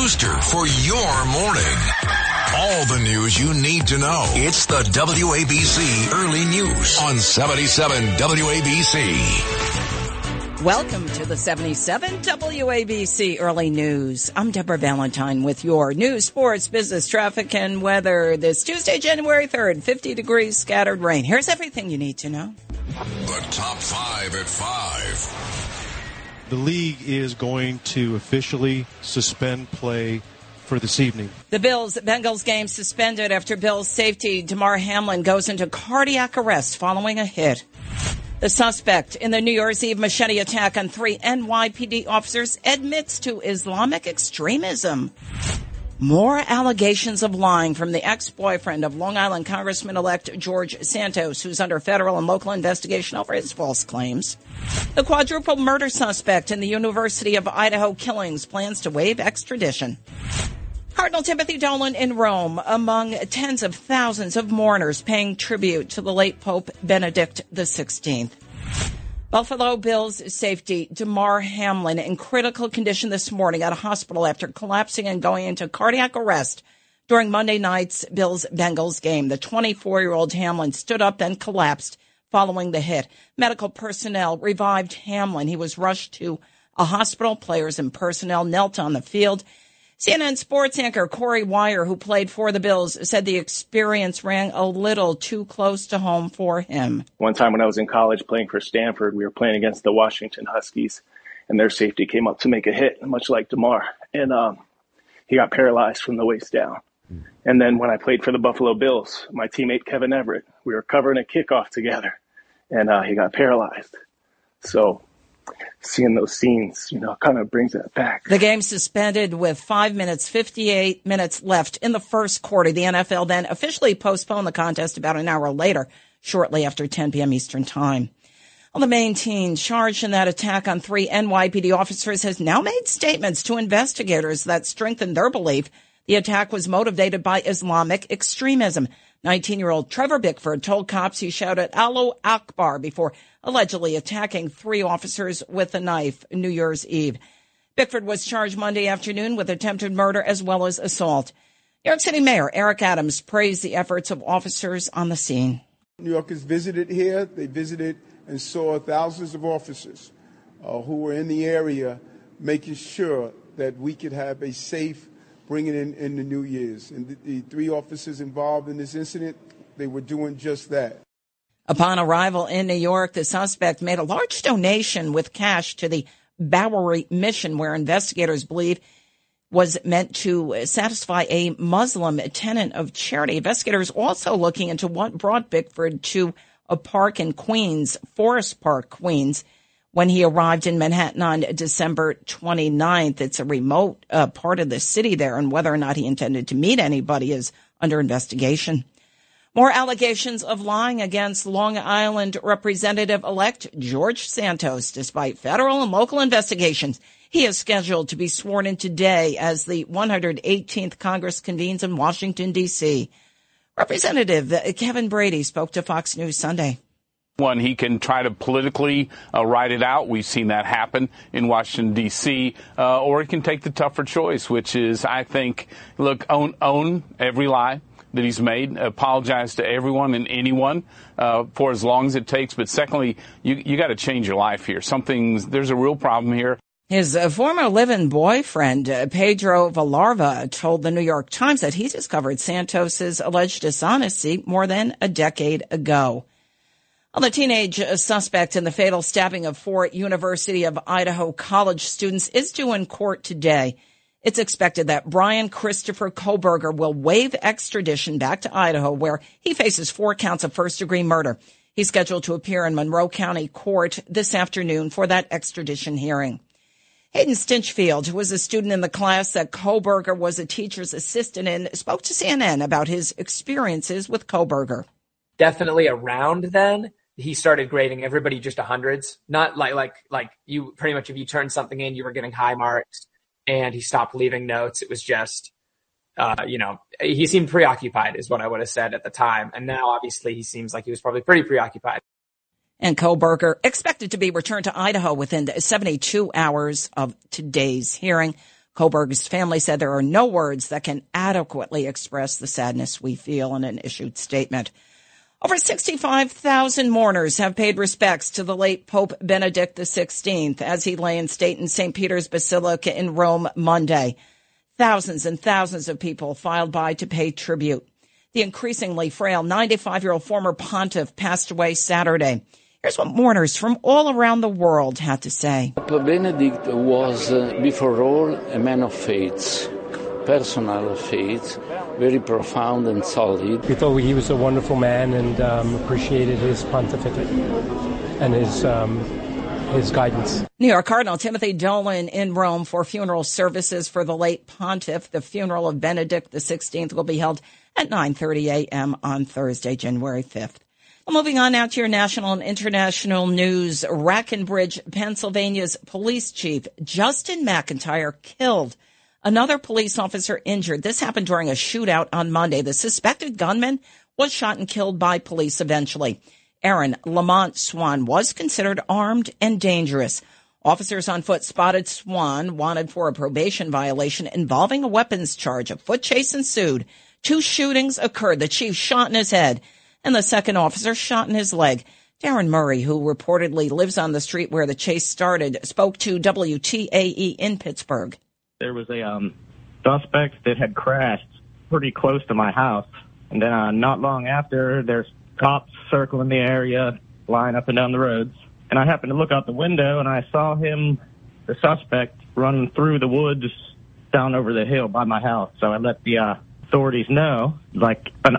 Rooster for your morning. All the news you need to know. It's the WABC Early News on 77 WABC. Welcome to the 77 WABC Early News. I'm Deborah Valentine with your news, sports, business, traffic, and weather. This Tuesday, January 3rd, 50 degrees, scattered rain. Here's everything you need to know. The top five at five. The league is going to officially suspend play for this evening. The Bills-Bengals game suspended after Bills safety Damar Hamlin goes into cardiac arrest following a hit. The suspect in the New Year's Eve machete attack on three NYPD officers admits to Islamic extremism. More allegations of lying from the ex-boyfriend of Long Island Congressman-elect George Santos, who's under federal and local investigation over his false claims. The quadruple murder suspect in the University of Idaho killings plans to waive extradition. Cardinal Timothy Dolan in Rome, among tens of thousands of mourners paying tribute to the late Pope Benedict XVI. Buffalo Bills safety Damar Hamlin in critical condition this morning at a hospital after collapsing and going into cardiac arrest during Monday night's Bills-Bengals game. The 24-year-old Hamlin stood up, then collapsed following the hit. Medical personnel revived Hamlin. He was rushed to a hospital. Players and personnel knelt on the field. CNN sports anchor Coy Wire, who played for the Bills, said the experience rang a little too close to home for him. One time when I was in college playing for Stanford, we were playing against the Washington Huskies, and their safety came up to make a hit, much like Damar, and he got paralyzed from the waist down. And then when I played for the Buffalo Bills, my teammate Kevin Everett, we were covering a kickoff together, and he got paralyzed. So seeing those scenes, you know, kind of brings that back. The game suspended with 58 minutes left in the first quarter. The NFL then officially postponed the contest about an hour later, shortly after 10 p.m. Eastern time. Well, the main teen charged in that attack on three NYPD officers has now made statements to investigators that strengthen their belief the attack was motivated by Islamic extremism. 19-year-old Trevor Bickford told cops he shouted "Allahu Akbar" before allegedly attacking three officers with a knife New Year's Eve. Bickford was charged Monday afternoon with attempted murder as well as assault. New York City Mayor Eric Adams praised the efforts of officers on the scene. New Yorkers visited here. They visited and saw thousands of officers who were in the area making sure that we could have a safe bringing in the New Year's. And the three officers involved in this incident, they were doing just that. Upon arrival in New York, the suspect made a large donation with cash to the Bowery Mission, where investigators believe was meant to satisfy a Muslim tenant of charity. Investigators also looking into what brought Bickford to a park in Queens, Forest Park, Queens, when he arrived in Manhattan on December 29th. It's a remote part of the city there, and whether or not he intended to meet anybody is under investigation. More allegations of lying against Long Island Representative-elect George Santos. Despite federal and local investigations, he is scheduled to be sworn in today as the 118th Congress convenes in Washington, D.C. Representative Kevin Brady spoke to Fox News Sunday. He can try to politically ride it out. We've seen that happen in Washington, D.C., or he can take the tougher choice, which is, I think, look, own every lie that he's made, apologize to everyone and anyone for as long as it takes. But secondly, you got to change your life here. There's a real problem here. His former live-in boyfriend, Pedro Valarva, told the New York Times that he discovered Santos's alleged dishonesty more than a decade ago. Well, the teenage suspect in the fatal stabbing of four University of Idaho college students is due in court today. It's expected that Brian Christopher Koberger will waive extradition back to Idaho, where he faces 4 counts of first-degree murder. He's scheduled to appear in Monroe County Court this afternoon for that extradition hearing. Hayden Stinchfield, who was a student in the class that Koberger was a teacher's assistant in, spoke to CNN about his experiences with Koberger. Definitely around then, he started grading everybody just 100s. Not like you pretty much, if you turned something in, you were getting high marks, and he stopped leaving notes. It was just, he seemed preoccupied is what I would have said at the time. And now obviously he seems like he was probably pretty preoccupied. And Koberger expected to be returned to Idaho within 72 hours of today's hearing. Koberger's family said there are no words that can adequately express the sadness we feel in an issued statement. Over 65,000 mourners have paid respects to the late Pope Benedict XVI as he lay in state in St. Peter's Basilica in Rome Monday. Thousands and thousands of people filed by to pay tribute. The increasingly frail 95-year-old former pontiff passed away Saturday. Here's what mourners from all around the world had to say. Pope Benedict was, before all, a man of faith. Personal faith, very profound and solid. We thought he was a wonderful man and appreciated his pontificate and his guidance. New York Cardinal Timothy Dolan in Rome for funeral services for the late pontiff. The funeral of Benedict XVI will be held at 9:30 a.m. on Thursday, January 5th. Well, moving on now to your national and international news. Rackenbridge, Pennsylvania's police chief, Justin McIntyre, killed. Another police officer injured. This happened during a shootout on Monday. The suspected gunman was shot and killed by police eventually. Aaron Lamont Swan was considered armed and dangerous. Officers on foot spotted Swan, wanted for a probation violation involving a weapons charge. A foot chase ensued. Two shootings occurred. The chief shot in his head, and the second officer shot in his leg. Darren Murray, who reportedly lives on the street where the chase started, spoke to WTAE in Pittsburgh. There was a suspect that had crashed pretty close to my house. And then not long after, there's cops circling the area, flying up and down the roads. And I happened to look out the window, and I saw him, the suspect, running through the woods down over the hill by my house. So I let the authorities know, like an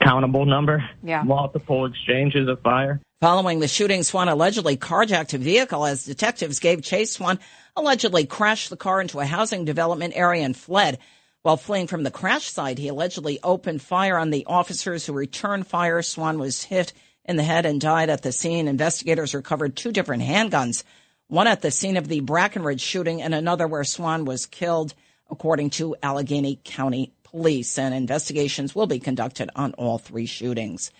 uncountable number, multiple exchanges of fire. Following the shooting, Swan allegedly carjacked a vehicle as detectives gave chase. Swan allegedly crashed the car into a housing development area and fled. While fleeing from the crash site, he allegedly opened fire on the officers who returned fire. Swan was hit in the head and died at the scene. Investigators recovered two different handguns, one at the scene of the Brackenridge shooting and another where Swan was killed, according to Allegheny County Police. And investigations will be conducted on all three shootings.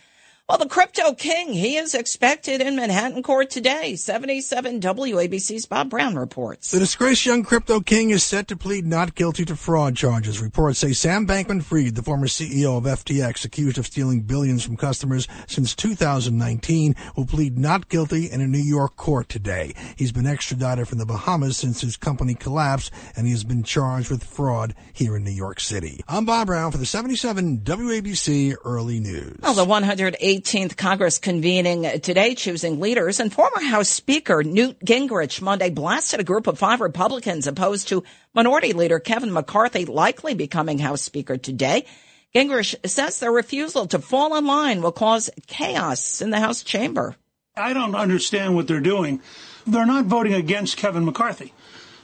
Well, the crypto king, he is expected in Manhattan court today. 77 WABC's Bob Brown reports. The disgraced young crypto king is set to plead not guilty to fraud charges. Reports say Sam Bankman-Fried, the former CEO of FTX, accused of stealing billions from customers since 2019, will plead not guilty in a New York court today. He's been extradited from the Bahamas since his company collapsed, and he has been charged with fraud here in New York City. I'm Bob Brown for the 77 WABC Early News. Well, the 18th Congress convening today, choosing leaders, and former House Speaker Newt Gingrich Monday blasted a group of five Republicans opposed to Minority Leader Kevin McCarthy likely becoming House Speaker today. Gingrich says their refusal to fall in line will cause chaos in the House chamber. I don't understand what they're doing. They're not voting against Kevin McCarthy.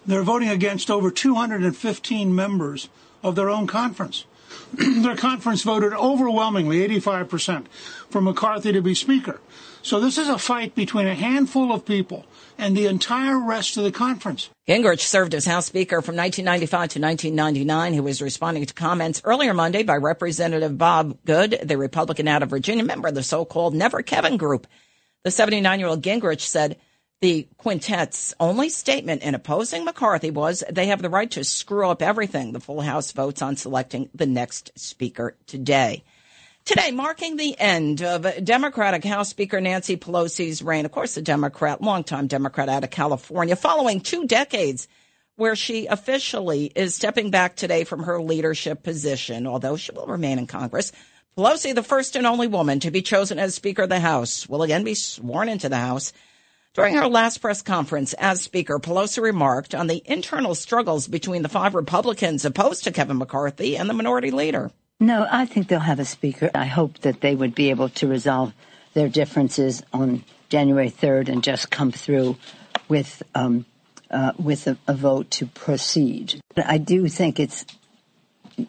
They're voting against over 215 members of their own conference. Their conference voted overwhelmingly, 85%, for McCarthy to be Speaker. So this is a fight between a handful of people and the entire rest of the conference. Gingrich served as House Speaker from 1995 to 1999. He was responding to comments earlier Monday by Representative Bob Good, the Republican out of Virginia, member of the so-called Never Kevin group. The 79-year-old Gingrich said the quintet's only statement in opposing McCarthy was they have the right to screw up everything. The full House votes on selecting the next speaker today. Today, marking the end of Democratic House Speaker Nancy Pelosi's reign. Of course, a Democrat, longtime Democrat out of California, following 2 decades where she officially is stepping back today from her leadership position, although she will remain in Congress. Pelosi, the first and only woman to be chosen as Speaker of the House, will again be sworn into the House. During her last press conference as Speaker, Pelosi remarked on the internal struggles between the five Republicans opposed to Kevin McCarthy and the minority leader. No, I think they'll have a Speaker. I hope that they would be able to resolve their differences on January 3rd and just come through with a vote to proceed. But I do think it's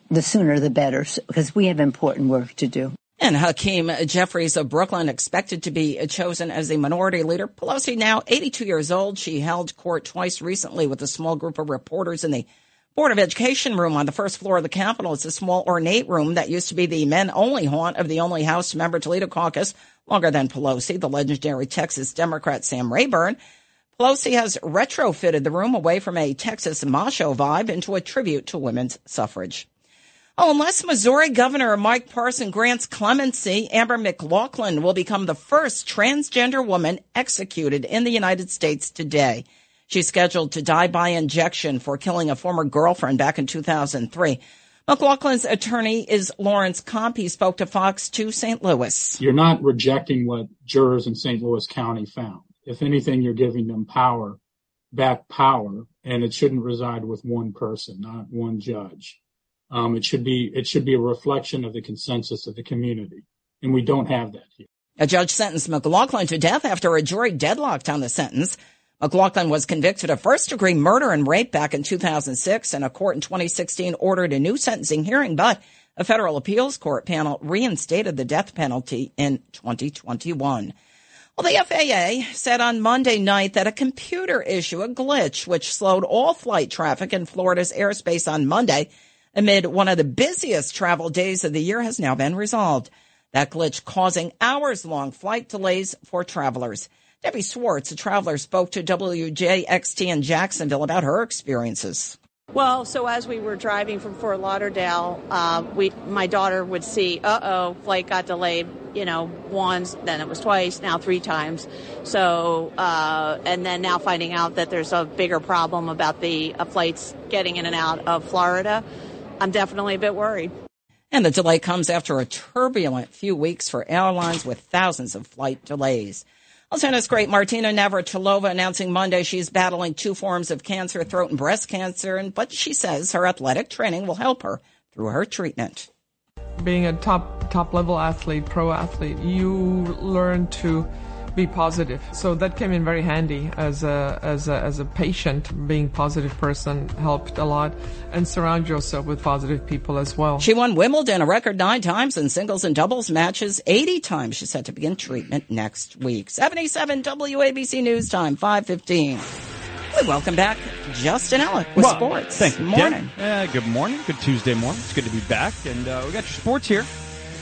the sooner the better, because we have important work to do. And Hakeem Jeffries of Brooklyn expected to be chosen as a minority leader. Pelosi, now 82 years old, she held court twice recently with a small group of reporters in the Board of Education room on the first floor of the Capitol. It's a small, ornate room that used to be the men-only haunt of the only House member to lead a caucus longer than Pelosi, the legendary Texas Democrat Sam Rayburn. Pelosi has retrofitted the room away from a Texas macho vibe into a tribute to women's suffrage. Oh, unless Missouri Governor Mike Parson grants clemency, Amber McLaughlin will become the first transgender woman executed in the United States today. She's scheduled to die by injection for killing a former girlfriend back in 2003. McLaughlin's attorney is Lawrence Kopp. He spoke to Fox 2 St. Louis. You're not rejecting what jurors in St. Louis County found. If anything, you're giving them power, back power, and it shouldn't reside with one person, not one judge. It should be a reflection of the consensus of the community, and we don't have that here. A judge sentenced McLaughlin to death after a jury deadlocked on the sentence. McLaughlin was convicted of first-degree murder and rape back in 2006, and a court in 2016 ordered a new sentencing hearing, but a federal appeals court panel reinstated the death penalty in 2021. Well, the FAA said on Monday night that a computer issue, a glitch, which slowed all flight traffic in Florida's airspace on Monday amid one of the busiest travel days of the year, has now been resolved. That glitch causing hours-long flight delays for travelers. Debbie Swartz, a traveler, spoke to WJXT in Jacksonville about her experiences. Well, so as we were driving from Fort Lauderdale, my daughter would see, flight got delayed, once, then it was twice, now three times. So, and then now finding out that there's a bigger problem about the flights getting in and out of Florida, I'm definitely a bit worried. And the delay comes after a turbulent few weeks for airlines with thousands of flight delays. Well, tennis great Martina Navratilova announcing Monday she's battling two forms of cancer, throat and breast cancer, but she says her athletic training will help her through her treatment. Being a top-level athlete, pro athlete, you learn to be positive. So that came in very handy as a patient. Being a positive person helped a lot, and surround yourself with positive people as well. She won Wimbledon a record 9 times in singles and doubles matches, 80 times. She's set to begin treatment next week. 77 WABC News Time, 5:15. We welcome back Justin Elek with sports. Thank you. Morning. Good morning. Good Tuesday morning. It's good to be back, and we got your sports here.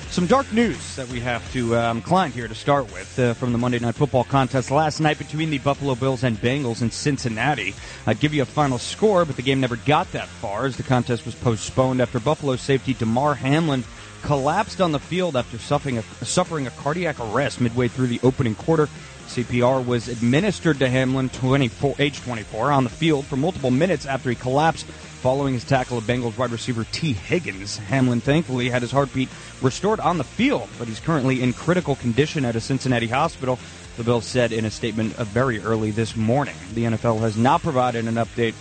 Some dark news that we have to climb here to start with from the Monday Night Football contest last night between the Buffalo Bills and Bengals in Cincinnati. I'd give you a final score, but the game never got that far as the contest was postponed after Buffalo safety Damar Hamlin collapsed on the field after suffering a cardiac arrest midway through the opening quarter. CPR was administered to Hamlin, age 24, on the field for multiple minutes after he collapsed following his tackle of Bengals wide receiver T. Higgins. Hamlin thankfully had his heartbeat restored on the field, but he's currently in critical condition at a Cincinnati hospital, the Bills said in a statement very early this morning. The NFL has not provided an update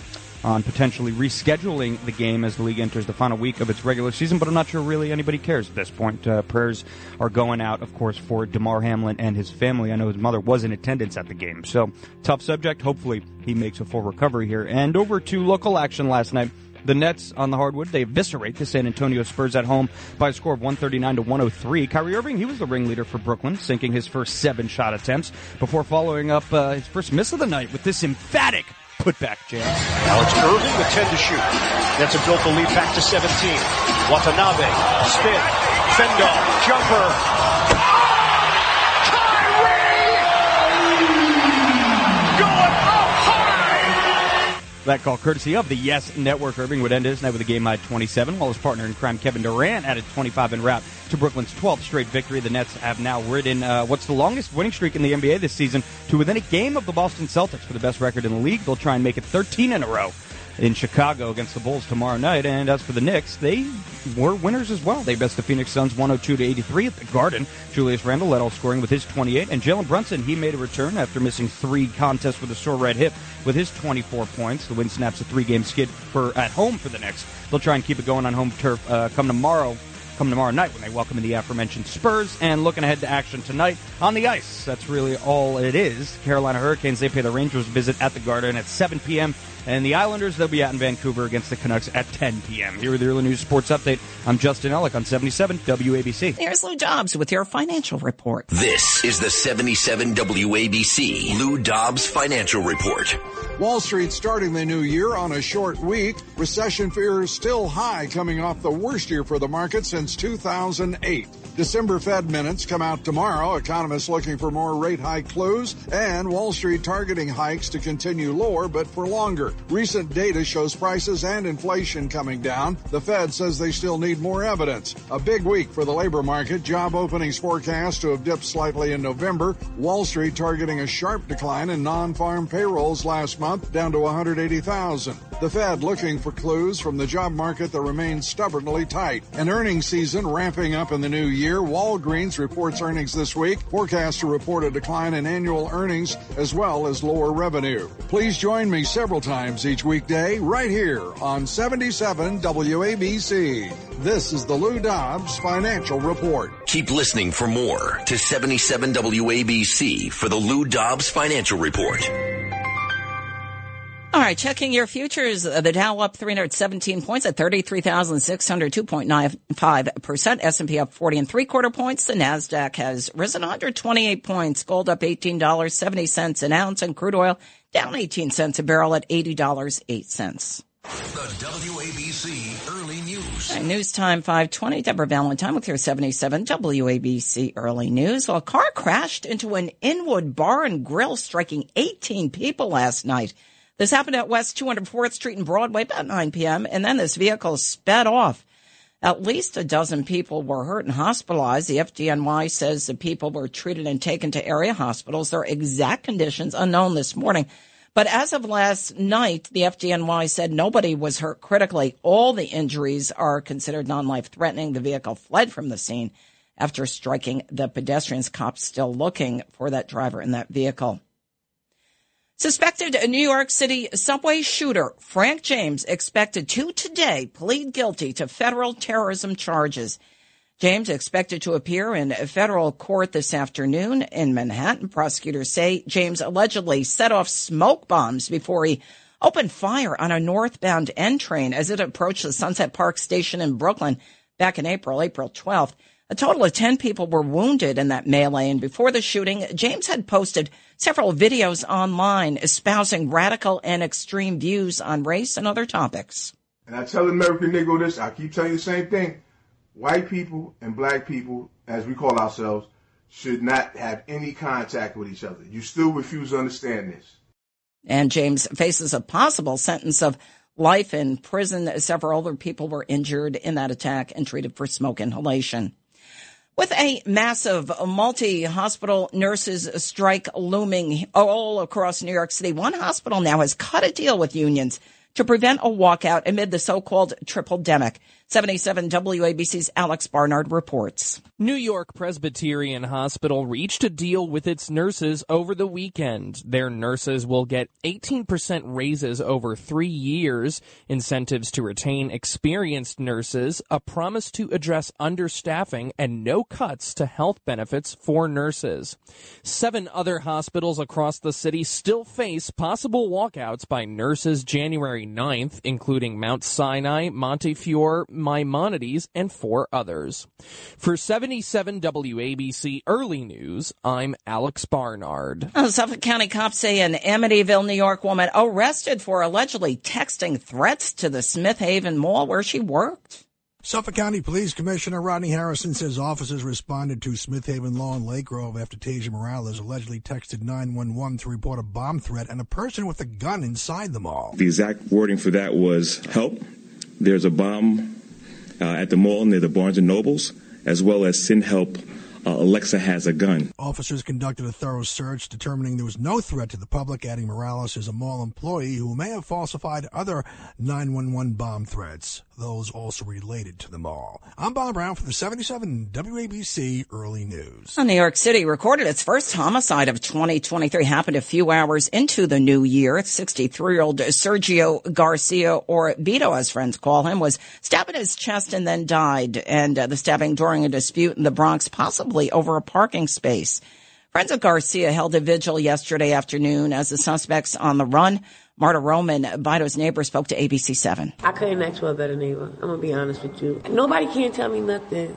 on potentially rescheduling the game as the league enters the final week of its regular season, but I'm not sure really anybody cares at this point. Prayers are going out, of course, for Damar Hamlin and his family. I know his mother was in attendance at the game, so tough subject. Hopefully he makes a full recovery here. And over to local action last night. The Nets on the hardwood, they eviscerate the San Antonio Spurs at home by a score of 139-103. Kyrie Irving, he was the ringleader for Brooklyn, sinking his first 7 shot attempts before following up his first miss of the night with this emphatic putback jam. Alex Irving with 10 to shoot. Nets have built the lead back to 17. Watanabe, spin, fend off, jumper. Kyrie! Going up high! That call courtesy of the Yes Network. Irving would end his night with a game-high 27, while his partner in crime Kevin Durant added 25 en route to Brooklyn's 12th straight victory. The Nets have now ridden what's the longest winning streak in the NBA this season to within a game of the Boston Celtics for the best record in the league. They'll try and make it 13 in a row in Chicago against the Bulls tomorrow night. And as for the Knicks, they were winners as well. They best the Phoenix Suns 102-83 at the Garden. Julius Randle led all scoring with his 28. And Jalen Brunson, he made a return after missing 3 contests with a sore right hip with his 24 points. The win snaps a 3-game skid for at home for the Knicks. They'll try and keep it going on home turf come tomorrow night when they welcome in the aforementioned Spurs. And looking ahead to action tonight on the ice, that's really all it is. Carolina Hurricanes, they pay the Rangers a visit at the Garden at 7 p.m. And the Islanders, they'll be out in Vancouver against the Canucks at 10 p.m. Here with your News Sports Update, I'm Justin Elek on 77 WABC. Here's Lou Dobbs with your financial report. This is the 77 WABC Lou Dobbs Financial Report. Wall Street starting the new year on a short week. Recession fears still high coming off the worst year for the market since 2008. December Fed minutes come out tomorrow. Economists looking for more rate hike clues, and Wall Street targeting hikes to continue lower but for longer. Recent data shows prices and inflation coming down. The Fed says they still need more evidence. A big week for the labor market. Job openings forecast to have dipped slightly in November. Wall Street targeting a sharp decline in non-farm payrolls last month, down to 180,000. The Fed looking for clues from the job market that remains stubbornly tight. An earnings season ramping up in the new year. Walgreens reports earnings this week. Forecast to report a decline in annual earnings as well as lower revenue. Please join me several times each weekday right here on 77 WABC. This is the Lou Dobbs Financial Report. Keep listening for more to 77 WABC for the Lou Dobbs Financial Report. All right, checking your futures. The Dow up 317 points at 33,602, 0.95%. S&P up 40.75 points. The Nasdaq has risen 128 points. Gold up $18.70 an ounce, and crude oil down 18 cents a barrel at $80.08. The WABC Early News. Right, news time 5:20. Deborah Valentine with your 77 WABC Early News. Well, a car crashed into an Inwood bar and grill, striking 18 people last night. This happened at West 204th Street and Broadway about 9 p.m., and then this vehicle sped off. At least a dozen people were hurt and hospitalized. The FDNY says the people were treated and taken to area hospitals. Their exact conditions unknown this morning. But as of last night, the FDNY said nobody was hurt critically. All the injuries are considered non-life-threatening. The vehicle fled from the scene after striking the pedestrians. Cops still looking for that driver in that vehicle. Suspected New York City subway shooter Frank James expected to today plead guilty to federal terrorism charges. James expected to appear in federal court this afternoon in Manhattan. Prosecutors say James allegedly set off smoke bombs before he opened fire on a northbound N train as it approached the Sunset Park station in Brooklyn back in April 12th. A total of 10 people were wounded in that melee, and before the shooting, James had posted several videos online espousing radical and extreme views on race and other topics. And I tell the American Negro this, I keep telling you the same thing. White people and black people, as we call ourselves, should not have any contact with each other. You still refuse to understand this. And James faces a possible sentence of life in prison. Several other people were injured in that attack and treated for smoke inhalation. With a massive multi-hospital nurses strike looming all across New York City, one hospital now has cut a deal with unions to prevent a walkout amid the so-called triple-demic. 77 WABC's Alex Barnard reports. New York Presbyterian Hospital reached a deal with its nurses over the weekend. Their nurses will get 18% raises over 3 years, incentives to retain experienced nurses, a promise to address understaffing, and no cuts to health benefits for nurses. 7 other hospitals across the city still face possible walkouts by nurses January 9th, including Mount Sinai, Montefiore, Maimonides, and 4 others. For 77 WABC Early News, I'm Alex Barnard. Suffolk County cops say an Amityville, New York woman arrested for allegedly texting threats to the Smith Haven Mall where she worked. Suffolk County Police Commissioner Rodney Harrison says officers responded to Smith Haven Law in Lake Grove after Tasia Morales allegedly texted 911 to report a bomb threat and a person with a gun inside the mall. The exact wording for that was, "Help, there's a bomb at the mall near the Barnes & Nobles, as well as send help. Alexa has a gun." Officers conducted a thorough search, determining there was no threat to the public, adding Morales is a mall employee who may have falsified other 911 bomb threats, those also related to the mall. I'm Bob Brown for the 77 WABC Early News. New York City recorded its first homicide of 2023, happened a few hours into the new year. 63-year-old Sergio Garcia, or Vito as friends call him, was stabbed in his chest and then died, and the stabbing during a dispute in the Bronx, possibly over a parking space. Friends of Garcia held a vigil yesterday afternoon as the suspect's on the run. Marta Roman, Vito's neighbor, spoke to ABC7. I couldn't ask for a better neighbor. I'm going to be honest with you. Nobody can tell me nothing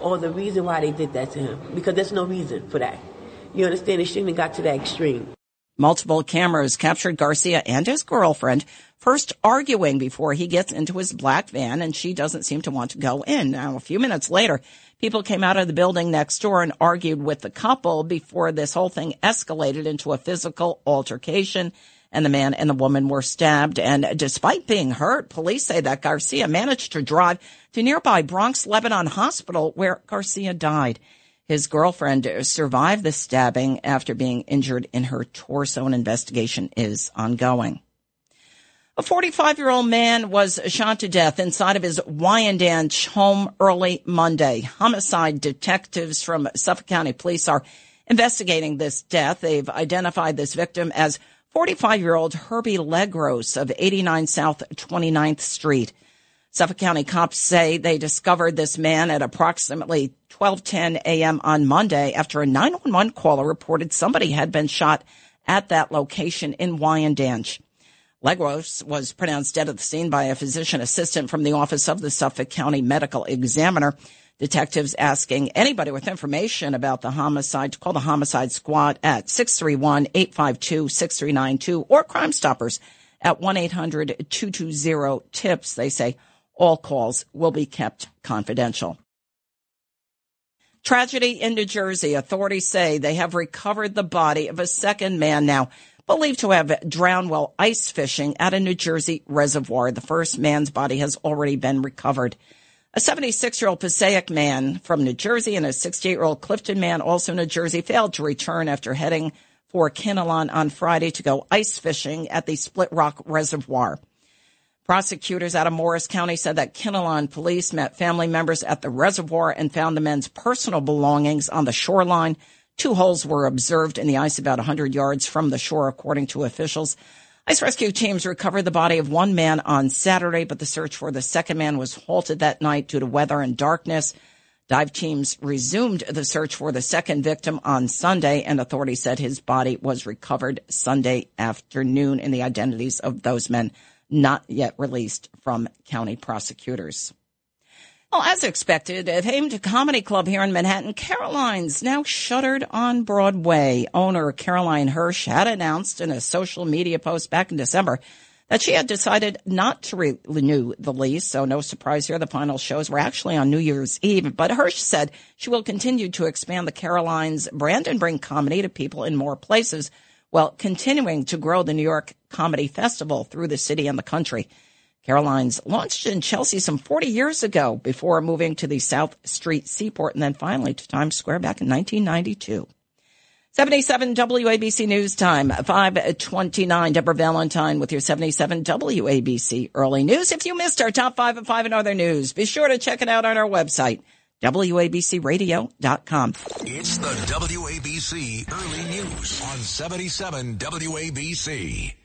or the reason why they did that to him, because there's no reason for that. You understand? It shouldn't have got to that extreme. Multiple cameras captured Garcia and his girlfriend first arguing before he gets into his black van, and she doesn't seem to want to go in. Now, a few minutes later, people came out of the building next door and argued with the couple before this whole thing escalated into a physical altercation, and the man and the woman were stabbed. And despite being hurt, police say that Garcia managed to drive to nearby Bronx Lebanon Hospital, where Garcia died. His girlfriend survived the stabbing after being injured in her torso. An investigation is ongoing. A 45-year-old man was shot to death inside of his Wyandanch home early Monday. Homicide detectives from Suffolk County Police are investigating this death. They've identified this victim as 45-year-old Herbie Legros of 89 South 29th Street. Suffolk County cops say they discovered this man at approximately 12:10 a.m. on Monday after a 911 caller reported somebody had been shot at that location in Wyandanch. Legros was pronounced dead at the scene by a physician assistant from the office of the Suffolk County Medical Examiner. Detectives asking anybody with information about the homicide to call the homicide squad at 631-852-6392 or Crime Stoppers at 1-800-220-TIPS. They say all calls will be kept confidential. Tragedy in New Jersey. Authorities say they have recovered the body of a second man now believed to have drowned while ice fishing at a New Jersey reservoir. The first man's body has already been recovered. A 76-year-old Passaic man from New Jersey and a 68-year-old Clifton man, also New Jersey, failed to return after heading for Kinnelon on Friday to go ice fishing at the Split Rock Reservoir. Prosecutors out of Morris County said that Kinnelon police met family members at the reservoir and found the men's personal belongings on the shoreline. Two holes were observed in the ice about 100 yards from the shore, according to officials. Ice rescue teams recovered the body of one man on Saturday, but the search for the second man was halted that night due to weather and darkness. Dive teams resumed the search for the second victim on Sunday, and authorities said his body was recovered Sunday afternoon, and the identities of those men not yet released from county prosecutors. Well, as expected, a famed comedy club here in Manhattan, Caroline's, now shuttered on Broadway. Owner Caroline Hirsch had announced in a social media post back in December that she had decided not to renew the lease, so no surprise here. The final shows were actually on New Year's Eve, but Hirsch said she will continue to expand the Caroline's brand and bring comedy to people in more places while continuing to grow the New York Comedy Festival through the city and the country. Caroline's launched in Chelsea some 40 years ago before moving to the South Street Seaport and then finally to Times Square back in 1992. 77 WABC News Time, 5:29. Deborah Valentine with your 77 WABC Early News. If you missed our top 5 at 5 and other news, be sure to check it out on our website, WABCradio.com. It's the WABC Early News on 77 WABC.